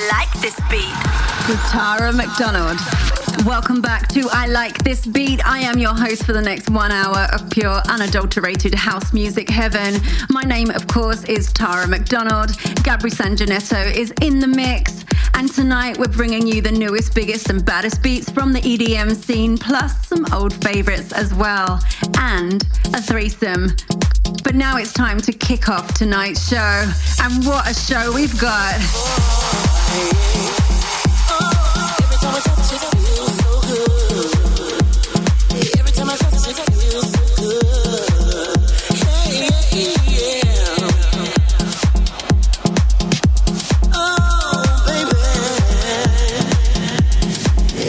I Like This Beat with Tara McDonald. Welcome back to I Like This Beat. I am your host for the next 1 hour of pure, unadulterated house music heaven. My name, of course, is Tara McDonald. Gabry Sanginetto is in the mix. And tonight we're bringing you the newest, biggest and baddest beats from the EDM scene, plus some old favorites as well, and a threesome. But now it's time to kick off tonight's show. And what a show we've got. Every time I touch it, I feel so good. Every time I touch it, I feel so good. Hey, yeah, yeah. Oh, baby.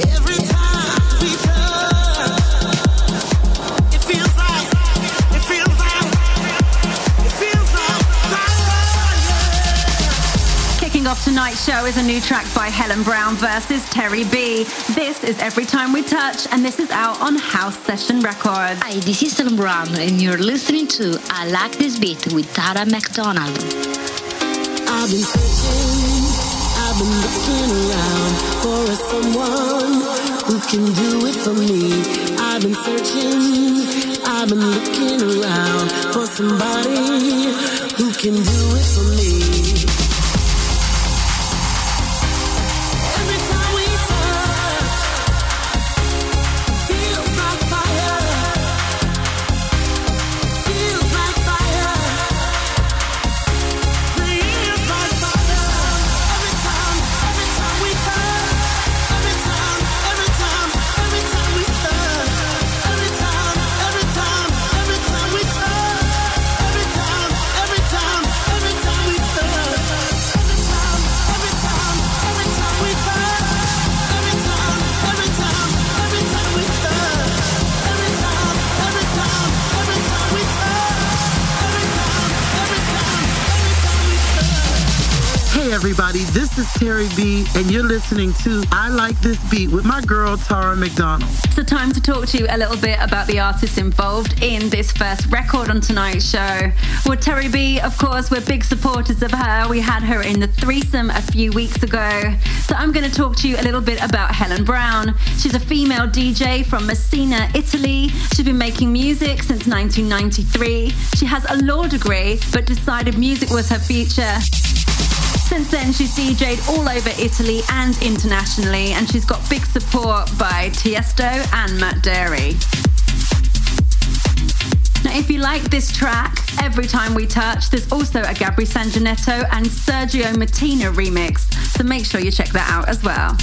Every time we touch, it feels like, it feels like, it feels like fire. Kicking off tonight's show is a new track by Helen Brown versus Terry Bjerre. This is Every Time We Touch, and this is out on House Session Records. Hi, this is Helen Brown, and you're listening to I Like This Beat with Tara McDonald. I've been searching, I've been looking around for someone who can do it for me. I've been searching, I've been looking around for somebody who can do it for me. Everybody, this is Terry B, and you're listening to I Like This Beat with my girl Tara McDonald. So time to talk to you a little bit about the artists involved in this first record on tonight's show. Well, Terry B, of course, we're big supporters of her. We had her in the threesome a few weeks ago. So I'm going to talk to you a little bit about Helen Brown. She's a female DJ from Messina, Italy. She's been making music since 1993. She has a law degree, but decided music was her future. Since then, she's DJed all over Italy and internationally, and she's got big support by Tiësto and Matt Derry. Now, if you like this track, Every Time We Touch, there's also a Gabry Sanginetto and Sergio Matina remix, so make sure you check that out as well.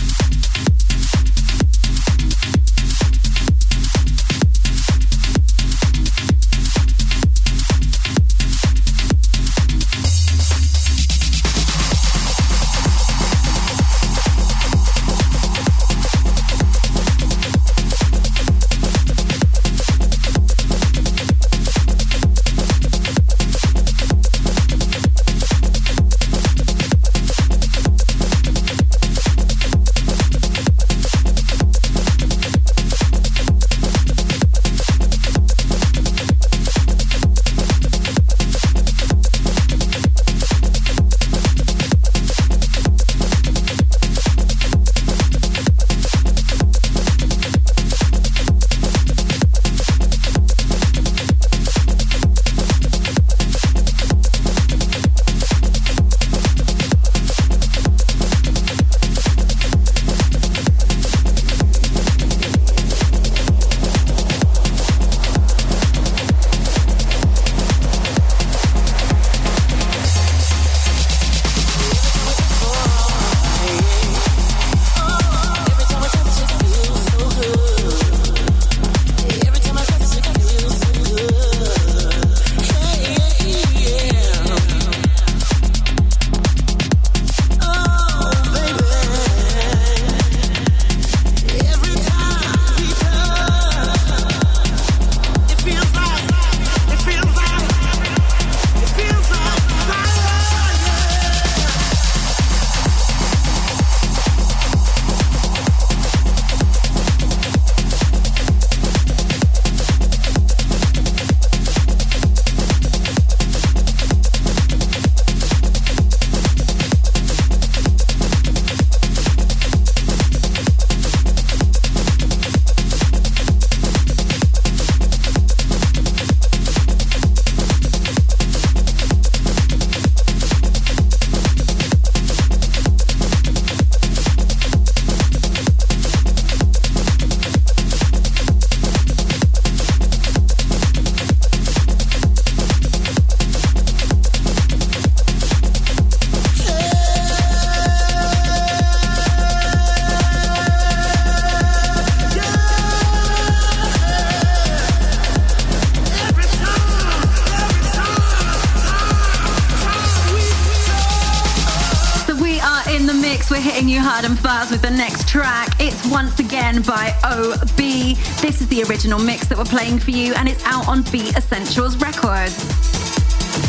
mix, we're hitting you hard and fast with the next track. It's once again by OB. This is the original mix that we're playing for you, and it's out on Beat Essentials Records.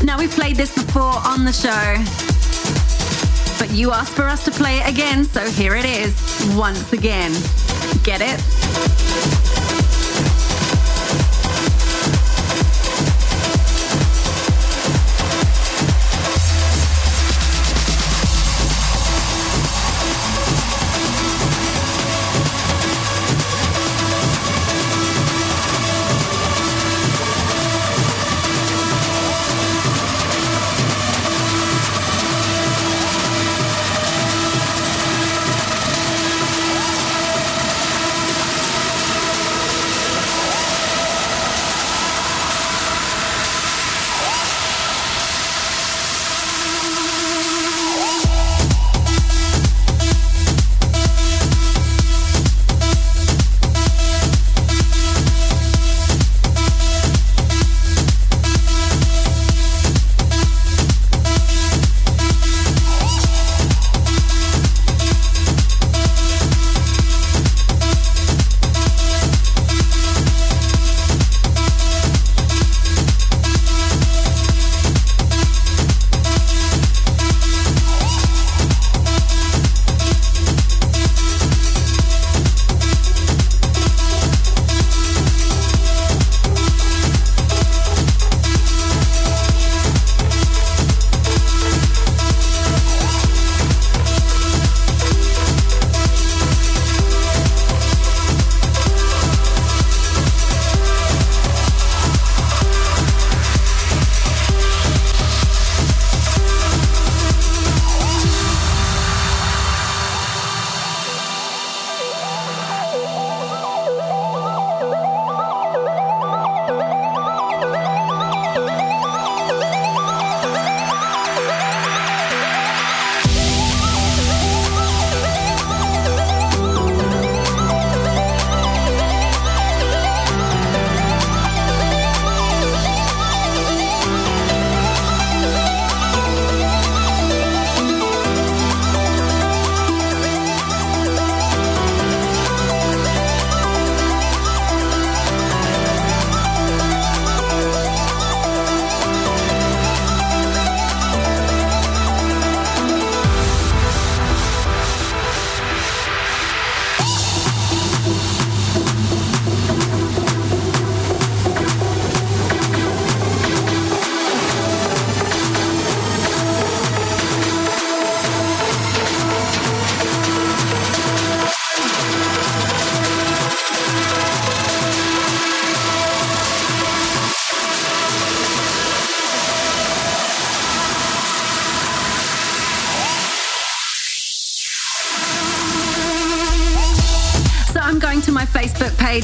Now, we've played this before on the show, but you asked for us to play it again, so here it is, once again. Get it?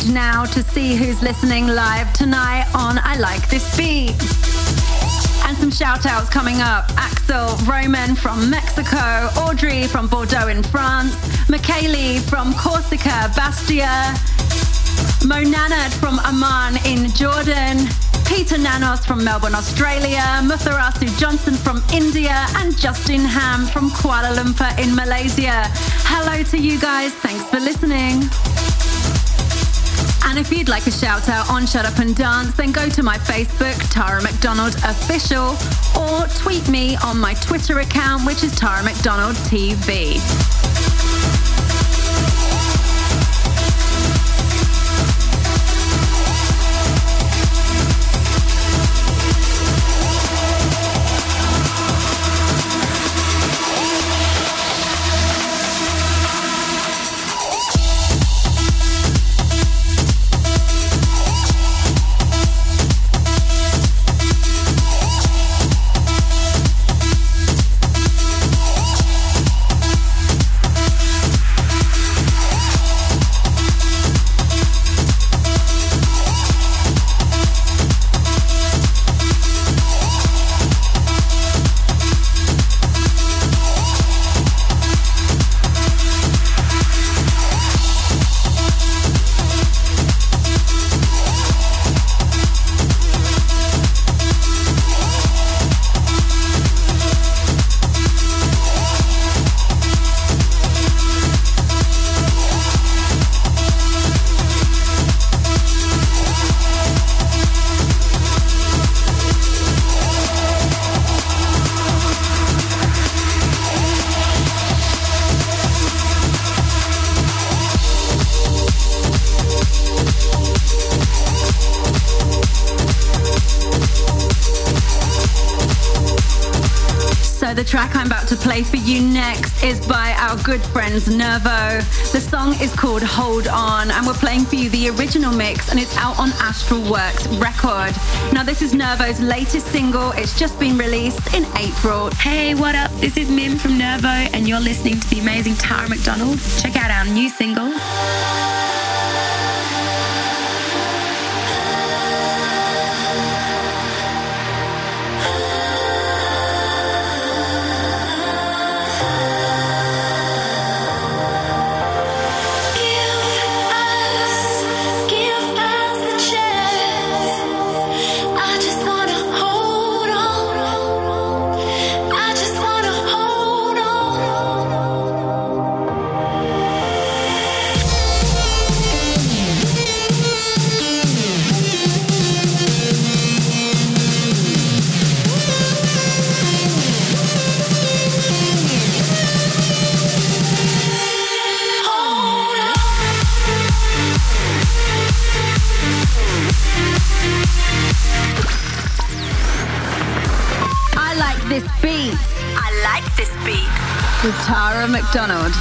Now to see who's listening live tonight on I Like This Beat. And some shout outs coming up. Axel Roman from Mexico, Audrey from Bordeaux in France, Michaeli from Corsica, Bastia, Monanad from Amman in Jordan, Peter Nanos from Melbourne, Australia, Mutharasu Johnson from India, and Justin Ham from Kuala Lumpur in Malaysia. Hello to you guys, thanks for listening. And if you'd like a shout out on Shut Up and Dance, then go to my Facebook, Tara McDonald Official, or tweet me on my Twitter account, which is Tara McDonald TV. track I'm about to play for you next is by our good friends Nervo. The song is called Hold On, and we're playing for you the original mix, and it's out on Astral Works Record. Now this is Nervo's latest single. It's just been released in April. Hey, what up? This is Mim from Nervo, and you're listening to the amazing Tara McDonald. Check out our new single. With Tara McDonald.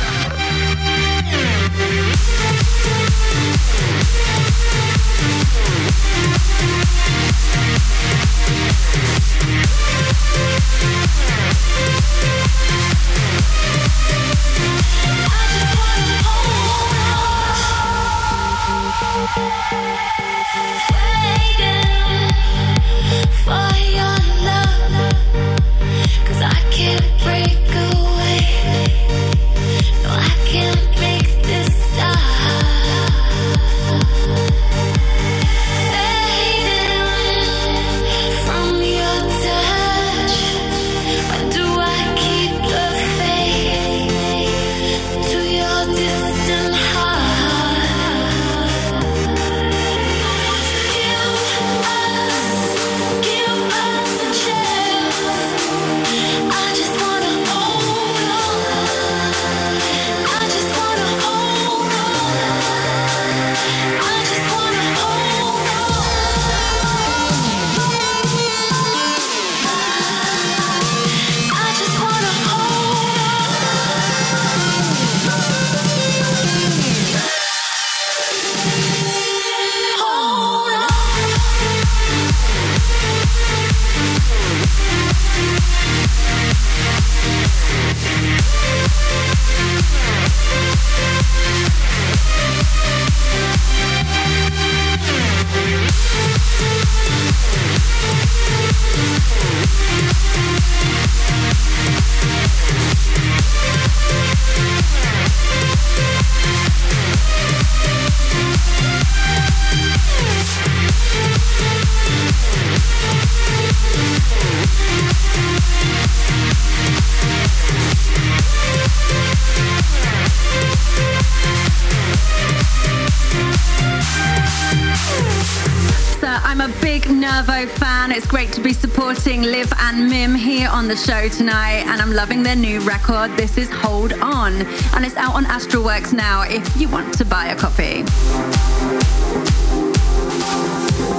It's great to be supporting Liv and Mim here on the show tonight, and I'm loving their new record. This is Hold On, and it's out on Astral Works now if you want to buy a copy.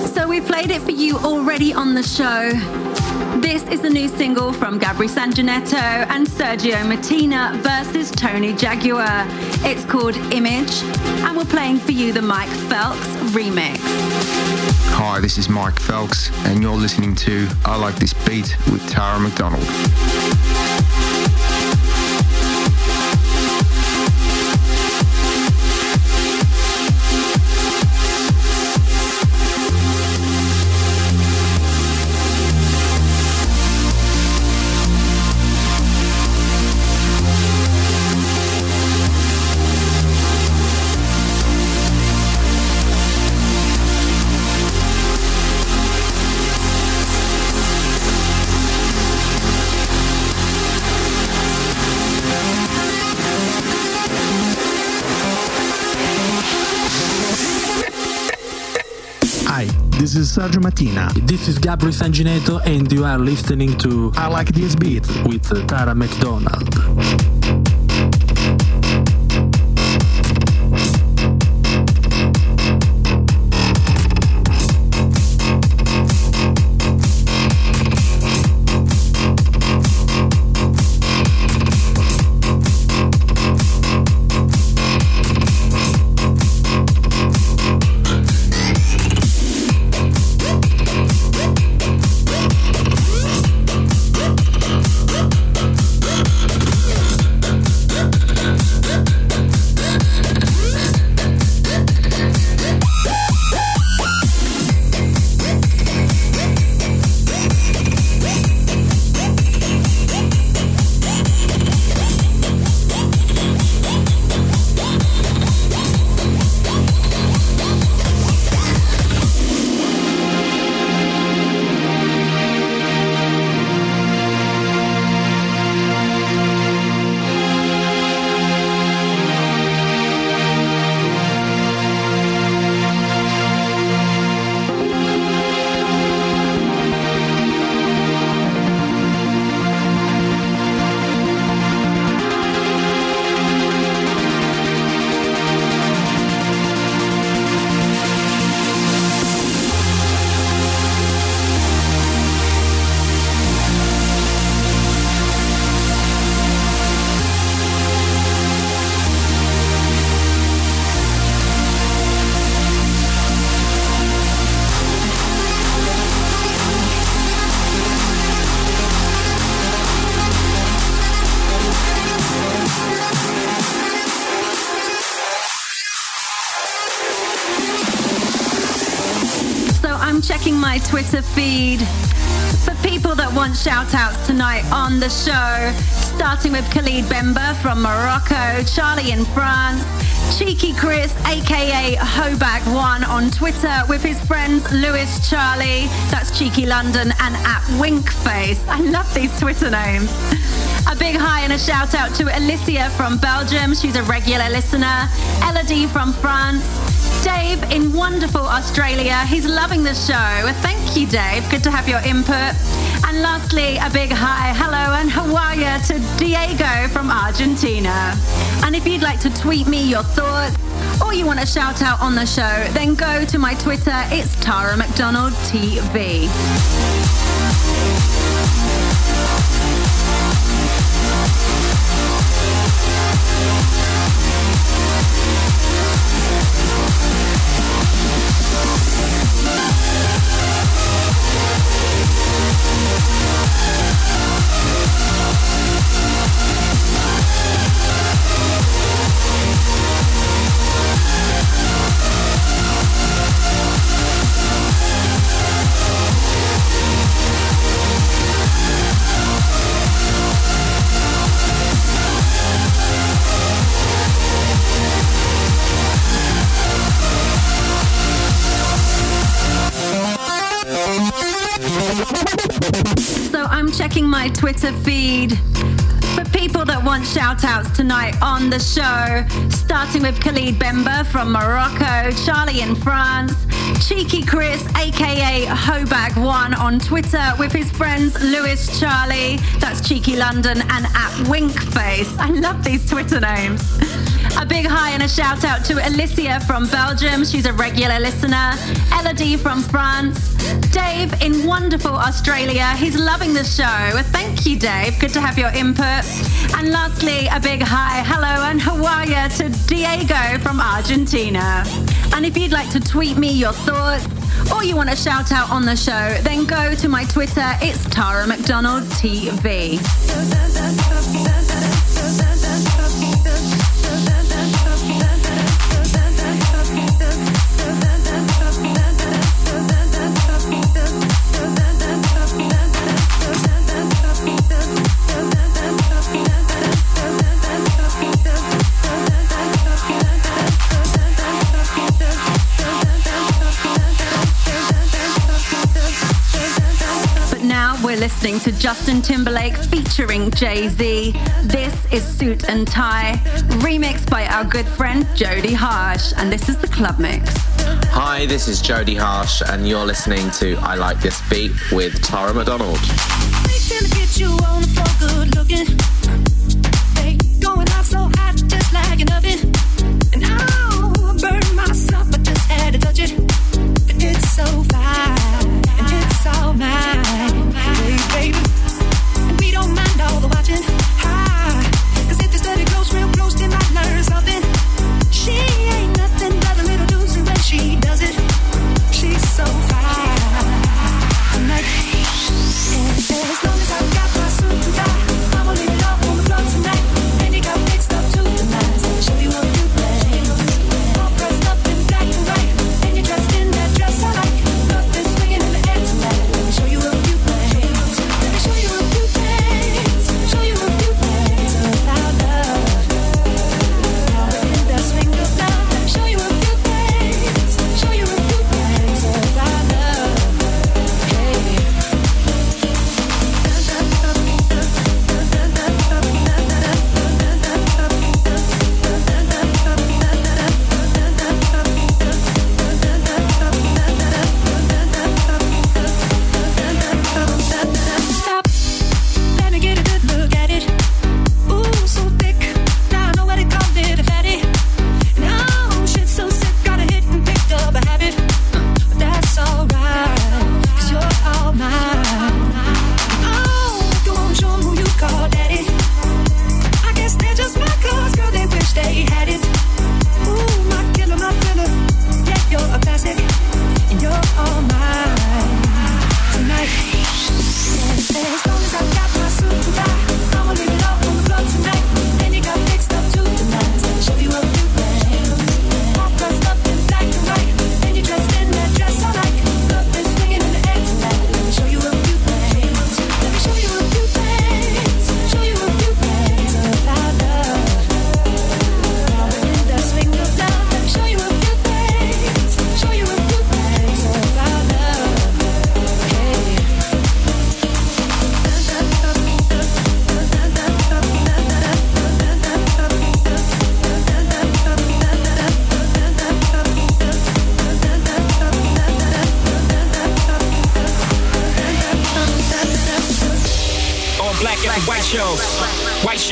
So we played it for you already on the show. This is the new single from Gabry Sanginetto and Sergio Matina versus Tony Jaguar. It's called Image, and we're playing for you the Mike Phelps remix. Hi, this is Mike Phelps, and you're listening to I Like This Beat with Tara McDonald. This is Sergio Matina. This is Gabry Sanginetto, and you are listening to I Like This Beat with Tara McDonald. my Twitter feed for people that want shout-outs tonight on the show, starting with Khalid Bemba from Morocco, Charlie in France, Cheeky Chris, aka Hoback1 on Twitter with his friends Louis Charlie, that's Cheeky London, and at Winkface. I love these Twitter names. A big hi and a shout out to Alicia from Belgium. She's a regular listener. Elodie from France. Dave in wonderful Australia. He's loving the show. Thank you, Dave. Good to have your input. And lastly, a big hi, hello, and how are ya to Diego from Argentina. And if you'd like to tweet me your thoughts or you want a shout out on the show, then go to my Twitter. It's Tara McDonald TV. My Twitter feed for people that want shout outs tonight on the show, starting with Khalid Bemba from Morocco, Charlie in France, Cheeky Chris aka Hoback1 on Twitter with his friends Louis Charlie, that's Cheeky London, and at Winkface. I love these Twitter names. A big hi and a shout out to Alicia from Belgium. She's a regular listener. Elodie from France. Dave in wonderful Australia. He's loving the show. Thank you, Dave. Good to have your input. And lastly, a big hi, hello, and how are ya to Diego from Argentina. And if you'd like to tweet me your thoughts or you want a shout out on the show, then go to my Twitter. It's Tara McDonald TV. Listening to Justin Timberlake featuring Jay Z. This is Suit and Tie, remixed by our good friend Jodie Harsh, and this is the Club Mix. Hi, this is Jodie Harsh, and you're listening to I Like This Beat with Tara McDonald. We can get you on the floor, good looking. Hey, going out so hot, just like an oven. And I'll burn myself, I just had to touch it. But it's so fine, and it's all mine. Baby, and we don't mind all the watching. Hi, cause if this dirty goes real close, they might learn something. She ain't nothing but a little doozy when she does it. She's so fine. I'm like, and as long as I got my suit and tie, I won't leave it all.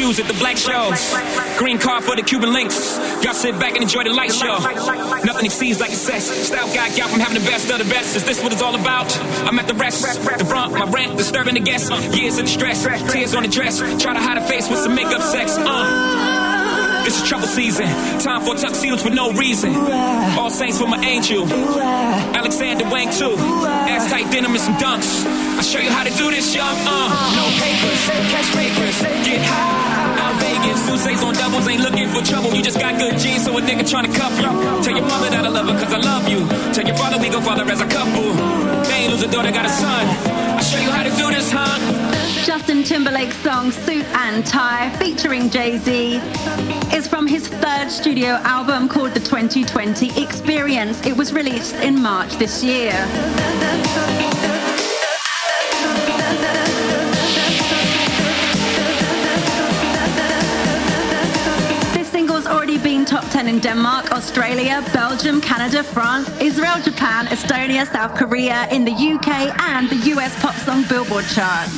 shoes at the black shows. Green car for the Cuban links. Y'all sit back and enjoy the light show. Nothing exceeds like success. Style guy, y'all from having the best of the best. Is this what it's all about? I'm at the rest. The brunt, my rent, disturbing the guests. Years of the stress, tears on the dress. Try to hide a face with some makeup sex. This is trouble season. Time for tuxedos for no reason. All saints for my angel. Alexander Wang too. Ass tight denim and some dunks. I'll show you how to do this, young. No papers, catch papers, get high. Out Vegas, Sousa's on doubles, ain't looking for trouble. You just got good genes, so a nigga tryna cuff you. Tell your mother that I love her, cause I love you. Tell your father we go father as a couple. They ain't lose a daughter, got a son. I'll show you how to do this, huh? Justin Timberlake's song Suit and Tie featuring Jay Z is from his third studio album called The 2020 Experience. It was released in March this year. This single's already been top 10 in Denmark, Australia, Belgium, Canada, France, Israel, Japan, Estonia, South Korea, in the UK and the US Pop Song Billboard chart.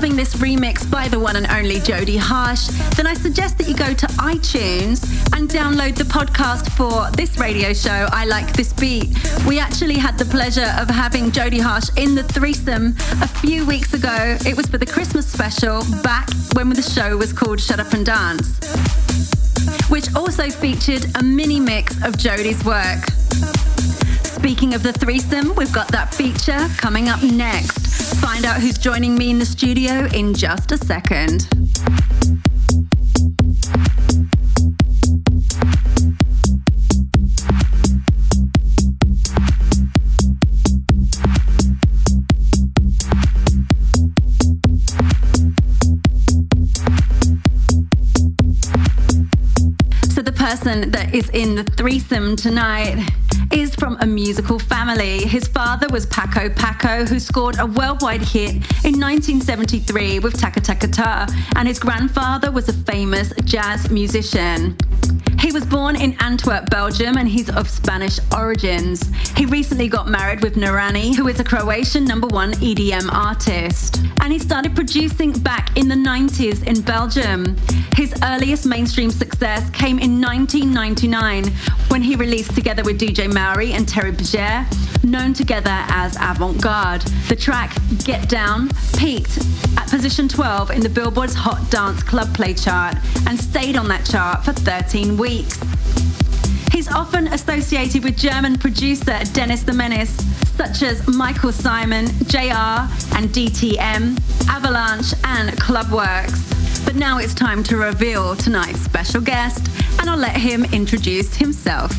This remix by the one and only Jodie Harsh, then I suggest that you go to iTunes and download the podcast for this radio show, I Like This Beat. We actually had the pleasure of having Jodie Harsh in the threesome a few weeks ago. It was for the Christmas special back when the show was called Shut Up and Dance, which also featured a mini mix of Jodie's work. Speaking of the threesome, we've got that feature coming up next. Find out who's joining me in the studio in just a second. So the person that is in the threesome tonight is from a musical family. His father was Paco Paco, who scored a worldwide hit in 1973 with Taka Taka Ta, and his grandfather was a famous jazz musician. He was born in Antwerp, Belgium, and he's of Spanish origins. He recently got married with Narani, who is a Croatian #1 EDM artist. And he started producing back in the 90s in Belgium. His earliest mainstream success came in 1999 when he released together with DJ Maori and Terry Bjerre, known together as Avant-Garde. The track Get Down peaked at position 12 in the Billboard's Hot Dance Club Play chart and stayed on that chart for 13 weeks. He's often associated with German producer Dennis the Menace, such as Michael Simon, JR and DTM, Avalanche and Clubworks. But now it's time to reveal tonight's special guest, and I'll let him introduce himself.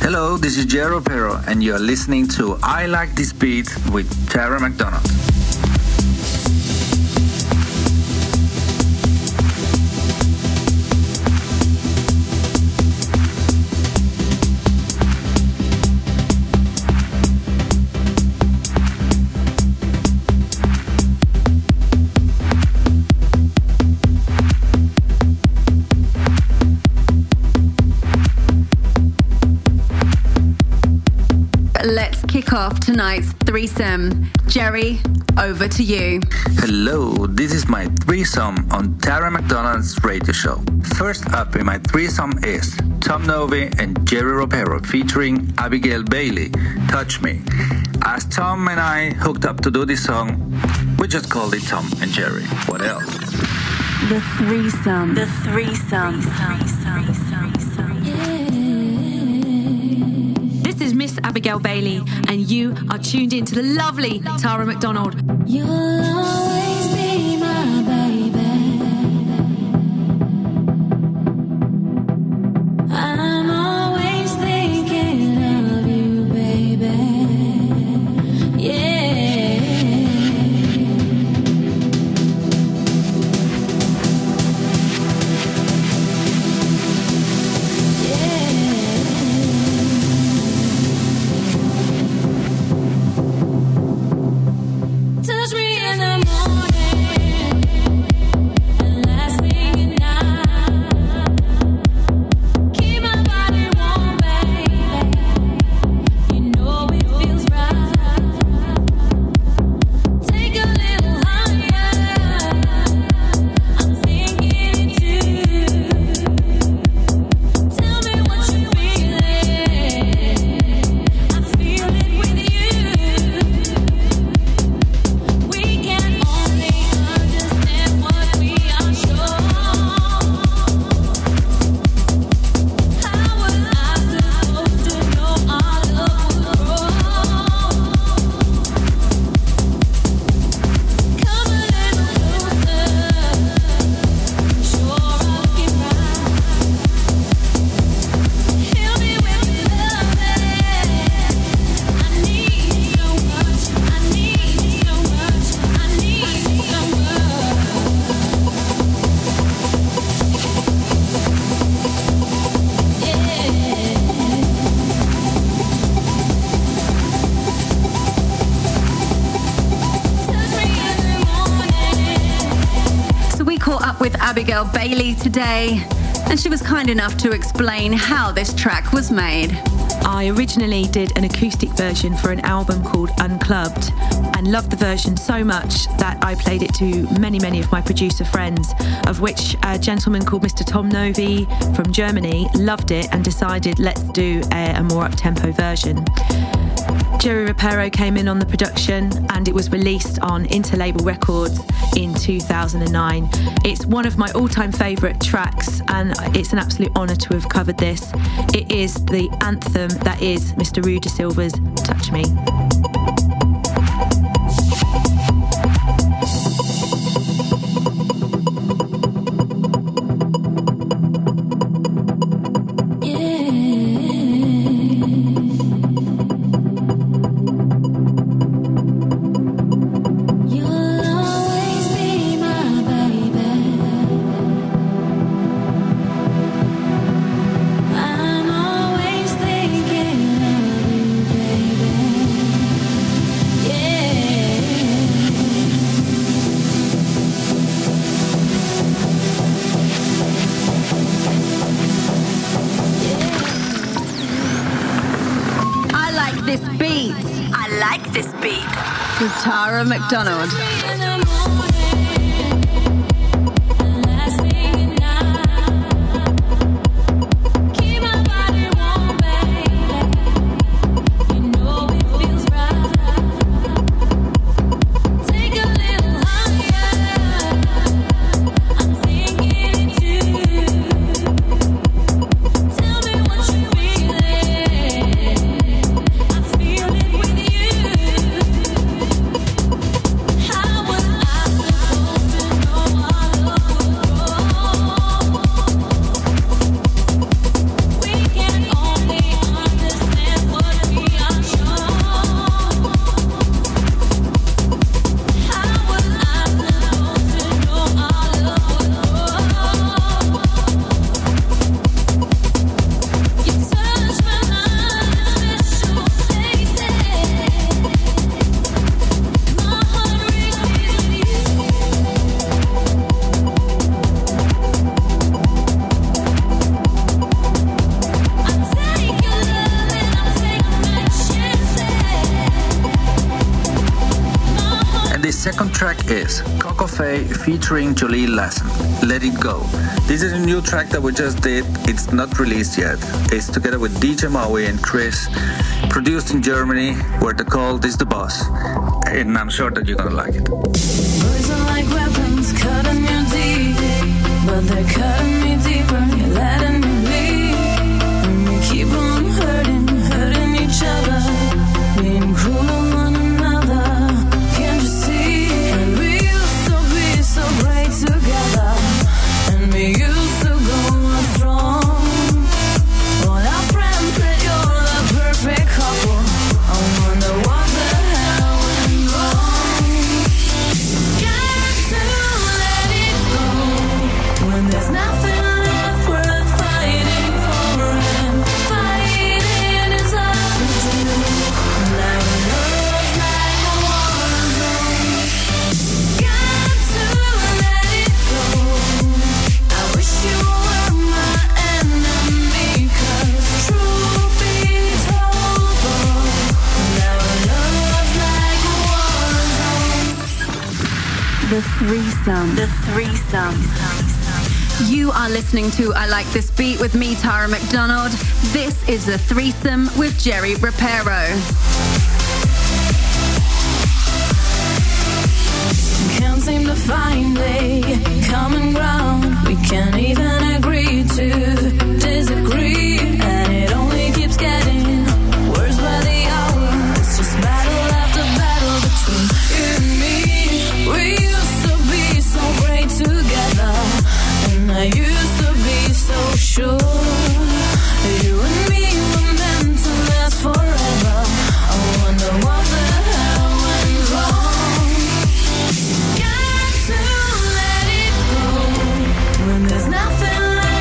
Hello, this is Jero Perro, and you're listening to I Like This Beat with Tara McDonald. Kick off tonight's threesome. Jerry, over to you. Hello, this is my threesome on Tara McDonald's radio show. First up in my threesome is Tom Novy and Jerry Ropero featuring Abigail Bailey, Touch Me. As Tom and I hooked up to do this song, we just called it Tom and Jerry. What else? The threesome. The threesome. Miss Abigail Bailey, and you are tuned in to the lovely Tara McDonald. You'll always be my baby. Abigail Bailey today, and she was kind enough to explain how this track was made. I originally did an acoustic version for an album called Unclubbed and loved the version so much that I played it to many of my producer friends, of which a gentleman called Mr. Tom Novy from Germany loved it and decided let's do a more up-tempo version. Jerry Ropero came in on the production and it was released on Interlabel Records in 2009. It's one of my all-time favourite tracks and it's an absolute honour to have covered this. It is the anthem that is Mr. Rue De Silva's Touch Me. With Tara McDonald. Track is Cocofe featuring Jolie Lassen, Let It Go. This is a new track that we just did. It's not released yet. It's together with DJ Maui and Chris, produced in Germany, where the call is the boss. And I'm sure that you're gonna like it. Words are like weapons cutting you deep, but they're cutting me deeper. You're letting me bleed, and we keep on hurting each other, being cruel to one another. Together, and we used to go on strong. All our friends said you're the perfect couple. I wonder what the hell went wrong. Got to let it go when there's nothing left worth fighting for, and fighting is hard to do. Now it looks like a war zone. Got to. The threesome. You are listening to I Like This Beat with me, Tara McDonald. This is The Threesome with Jerry Ropero. Can't seem to find a common ground. We can't even agree to disagree. And it only keeps getting worse by the hour. It's just battle after battle between you and me. We used to be so great together, and I used to be so sure. You and me were meant to last forever. I wonder what the hell went wrong. Got to let it go when there's nothing left.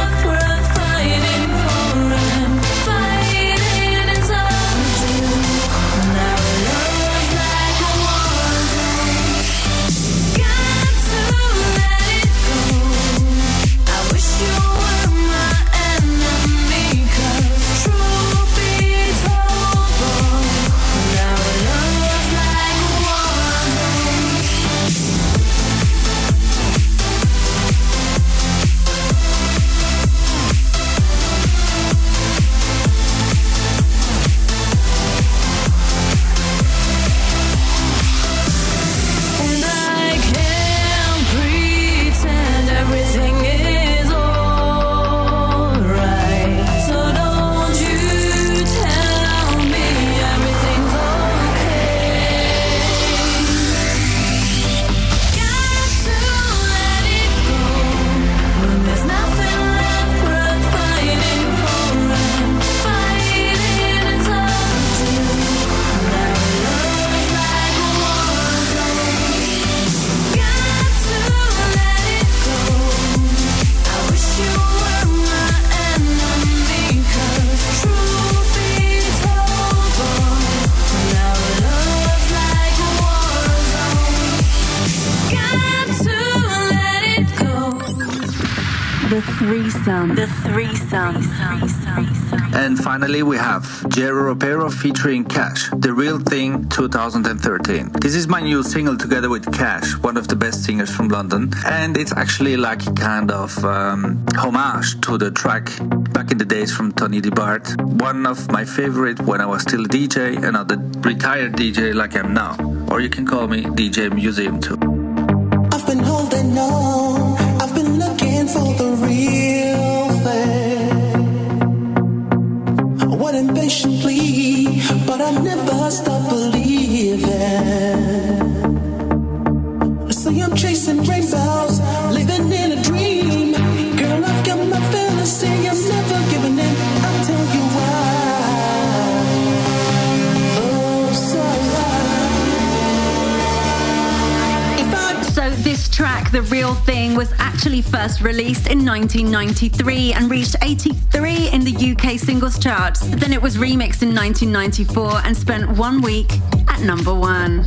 The threesome. And finally, we have Jero Ropero featuring Cash, The Real Thing 2013. This is my new single together with Cash, one of the best singers from London, and it's actually like a kind of homage to the track back in the days from Tony DeBart, one of my favorite when I was still a DJ and not a retired DJ like I am now. Or you can call me DJ Museum too. I've been holding on, I've been looking for the real thing. I wait impatiently, but I never stop believing. So I'm chasing rainbows, living in a dream. Girl, I've got my fantasy, I'm never giving in. I'll tell you why. So this track, The Real Thing, was actually first released in 1993 and reached 83 in the UK singles charts. Then it was remixed in 1994 and spent 1 week at number one.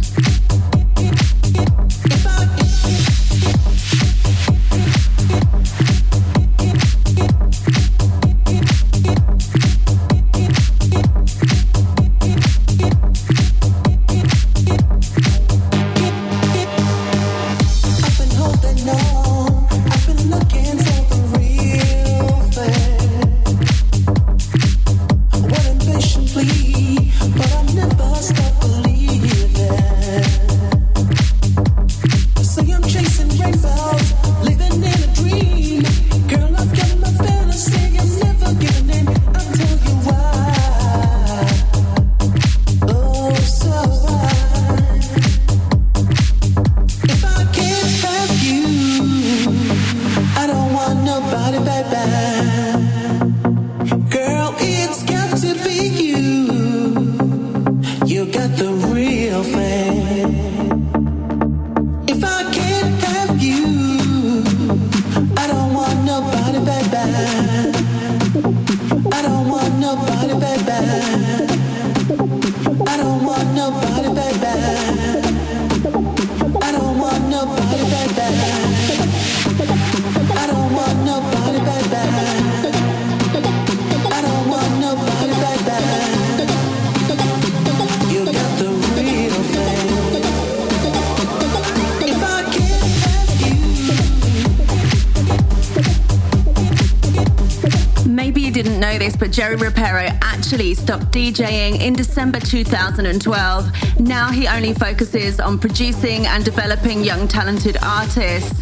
Jerry Ropero actually stopped DJing in December 2012. Now he only focuses on producing and developing young talented artists.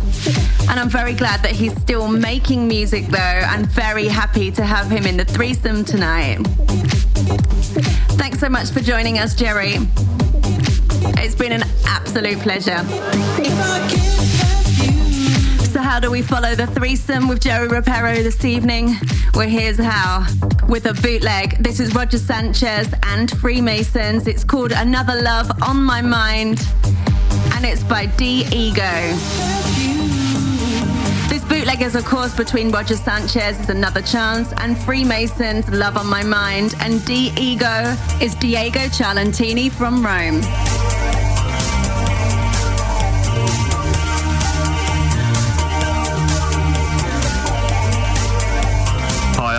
And I'm very glad that he's still making music though, and very happy to have him in the threesome tonight. Thanks so much for joining us, Jerry. It's been an absolute pleasure. So how do we follow the threesome with Jerry Ropero this evening? Well, here's how. With a bootleg. This is Roger Sanchez and Freemasons. It's called Another Love on My Mind, and it's by D'Ego. This bootleg is, of course, between Roger Sanchez's Another Chance and Freemasons' Love on My Mind, and D'Ego is Diego Cialentini from Rome.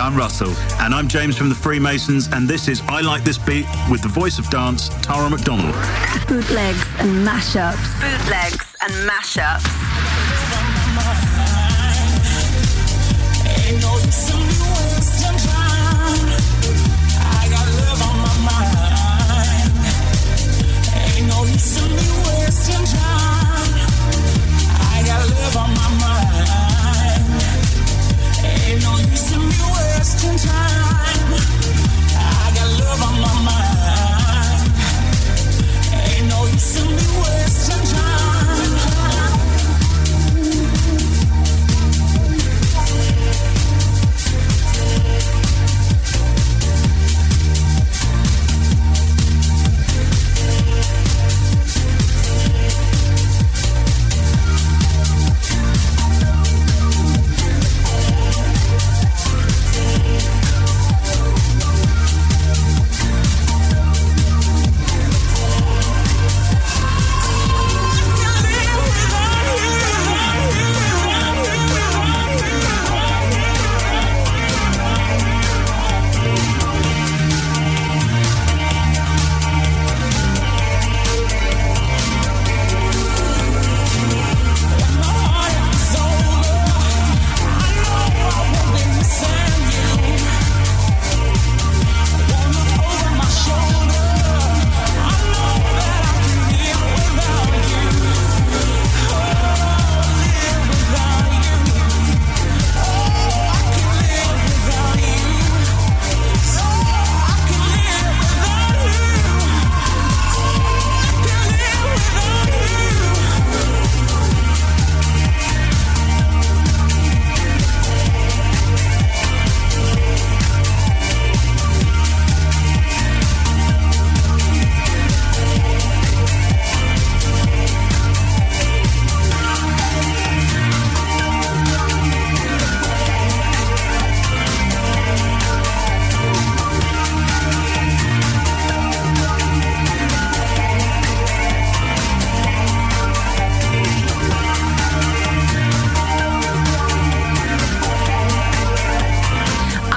I'm Russell. And I'm James from the Freemasons, and this is I Like This Beat with the voice of dance, Tara McDonald. Bootlegs and mashups. Bootlegs and mashups.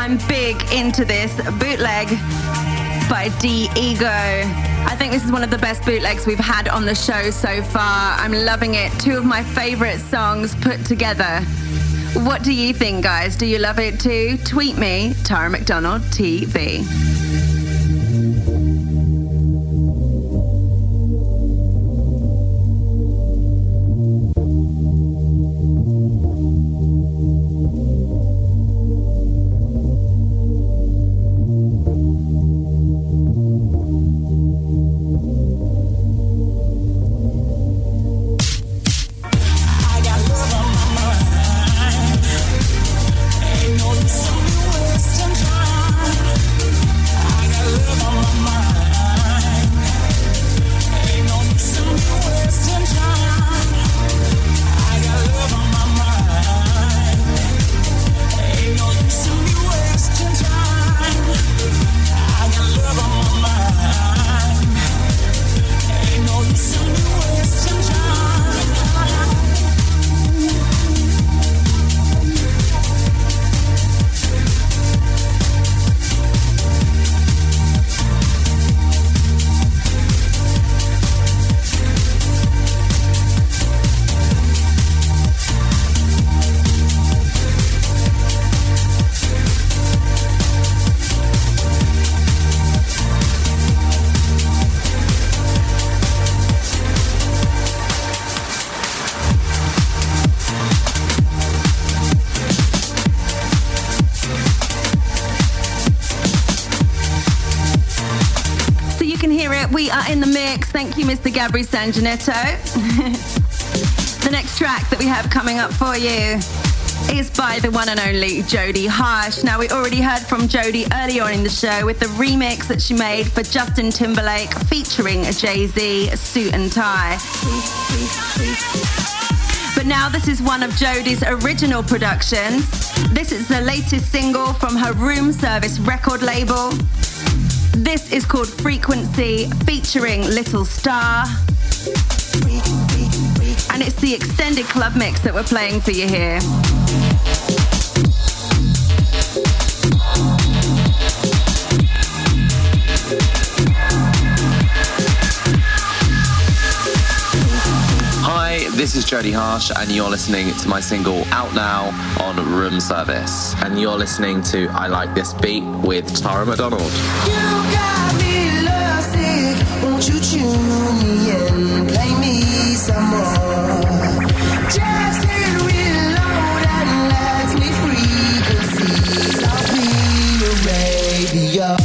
I'm big into this bootleg by D'Ego. I think this is one of the best bootlegs we've had on the show so far. I'm loving it. Two of my favorite songs put together. What do you think, guys? Do you love it too? Tweet me, Tara McDonald TV. Thank you, Mr. Gabry Sanginetto. The next track that we have coming up for you is by the one and only Jodie Harsh. Now, we already heard from Jodie earlier on in the show with the remix that she made for Justin Timberlake featuring Jay Z, Suit and Tie. But now this is one of Jodie's original productions. This is the latest single from her Room Service record label. This is called Frequency, featuring Little Star. And it's the extended club mix that we're playing for you here. Hi, this is Jodie Harsh, and you're listening to my single out now on Room Service. And you're listening to I Like This Beat with Tara McDonald. Yeah. Won't you tune me in, play me some more? Just hit reload and let me frequencies. I'll be your radio.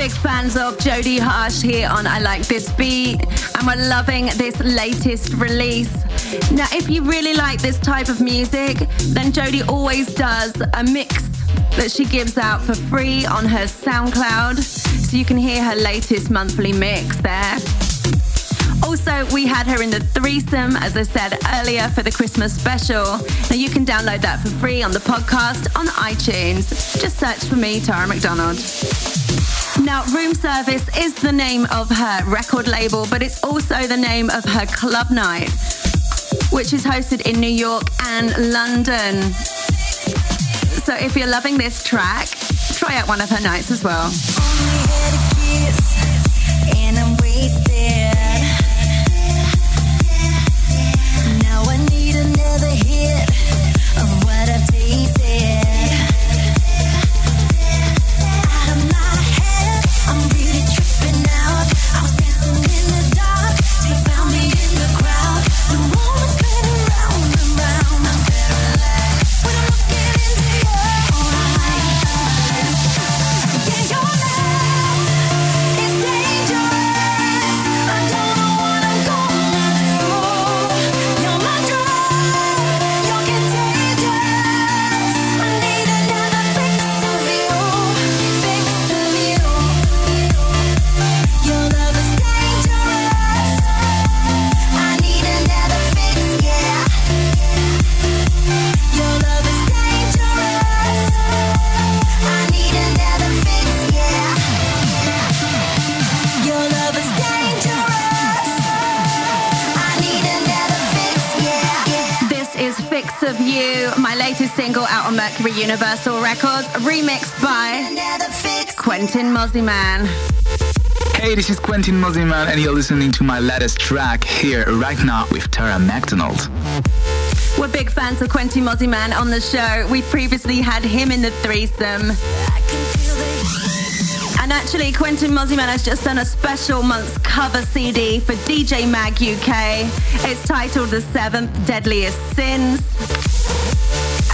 Big fans of Jodie Harsh here on I Like This Beat, and we're loving this latest release. Now, if you really like this type of music, then Jodie always does a mix that she gives out for free on her SoundCloud, so you can hear her latest monthly mix there. Also, we had her in the threesome, as I said earlier, for the Christmas special. Now, you can download that for free on the podcast on iTunes. Just search for me, Tara McDonald. Now, Room Service is the name of her record label, but it's also the name of her club night, which is hosted in New York and London. So if you're loving this track, try out one of her nights as well. Universal Records, remixed by Quentin Mosimann. Hey, this is Quentin Mosimann, and you're listening to my latest track here right now with Tara McDonald. We're big fans of Quentin Mosimann on the show. We previously had him in the threesome. And actually, Quentin Mosimann has just done a special month's cover CD for DJ Mag UK. It's titled The Seventh Deadliest Sins.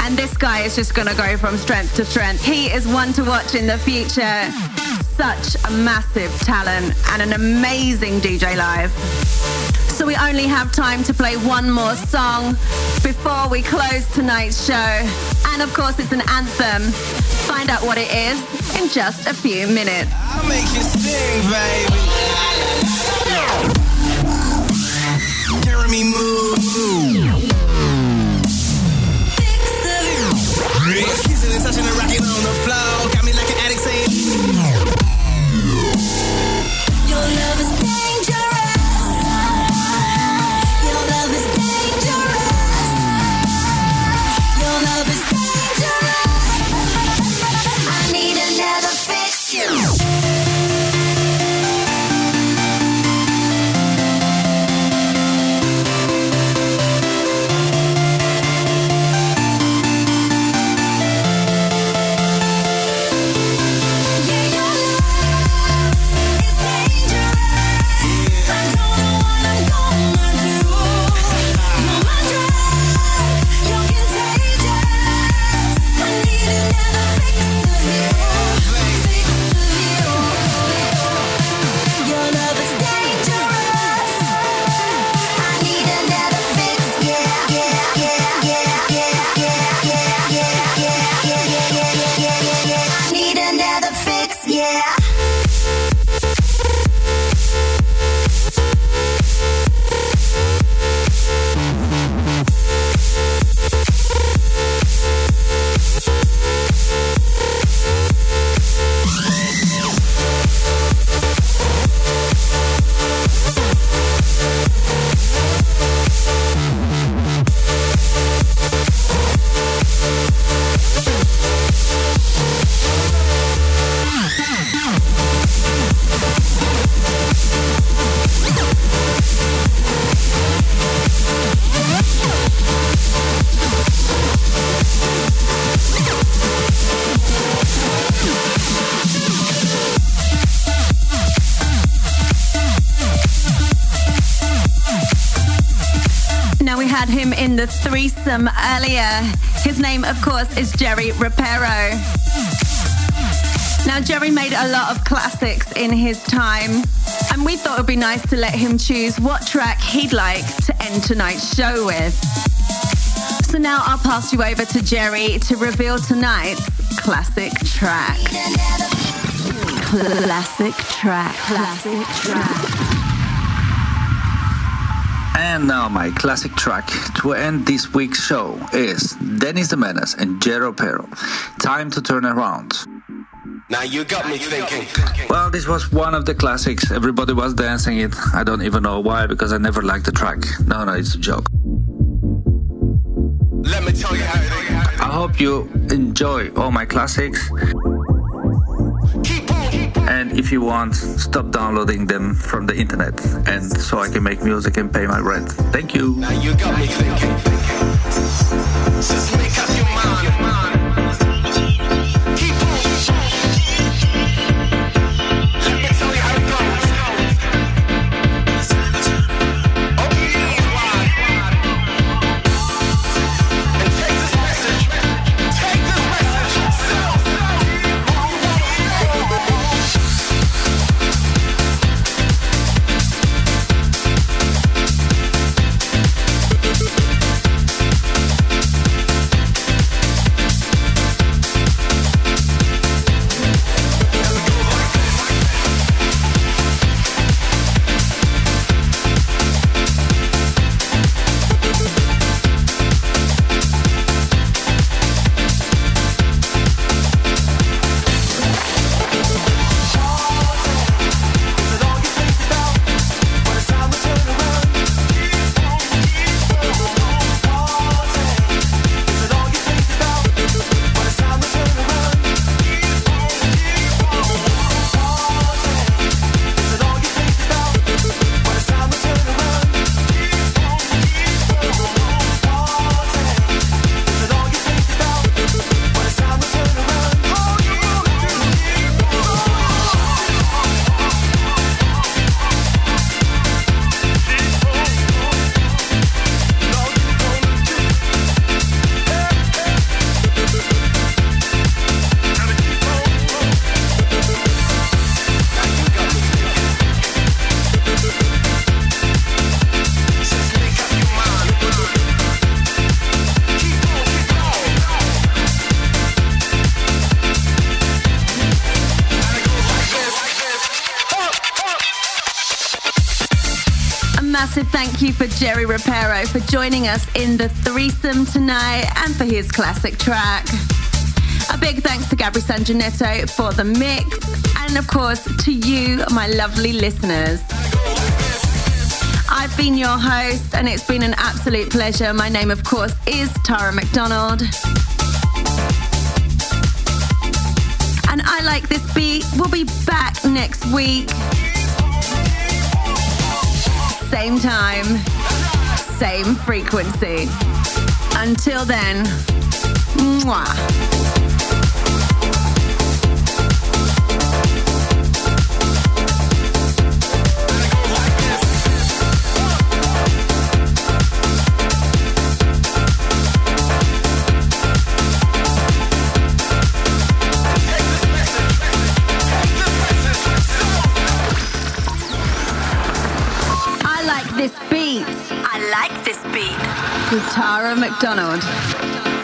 And this guy is just going to go from strength to strength. He is one to watch in the future. Such a massive talent and an amazing DJ live. So we only have time to play one more song before we close tonight's show. And of course, it's an anthem. Find out what it is in just a few minutes. I'll make you sing, baby. Jeremy move. Kissing and touching and rocking on the floor, got me like an addict saying, your love is dangerous. Your love is dangerous. Your love is dangerous. I need another fix you. The threesome earlier. His name, of course, is Jerry Ropero. Now, Now, Jerry made a lot of classics in his time, and we thought it would be nice to let him choose what track he'd like to end tonight's show with. So now I'll pass you over to Jerry to reveal tonight's classic track. Classic track. Classic track. And now my classic track to end this week's show is Dennis the Menace and Jero Perro, Time to Turn Around. Now you got me thinking. Well, this was one of the classics. Everybody was dancing it. I don't even know why, because I never liked the track. No, it's a joke. Let me tell you how it is. I hope you enjoy all my classics. And if you want, stop downloading them from the internet, and so I can make music and pay my rent. Thank you. Now you got me thinking. Just make up your mind. Keep on. Thank you for Jerry Ropero for joining us in the threesome tonight and for his classic track. A big thanks to Gabry Sanginetto for the mix, and of course to you, my lovely listeners. I've been your host, and it's been an absolute pleasure. My name, of course, is Tara McDonald. And I like this beat. We'll be back next week. Same time, same frequency. Until then, mwah. This beat. I like this beat. With Tara McDonald.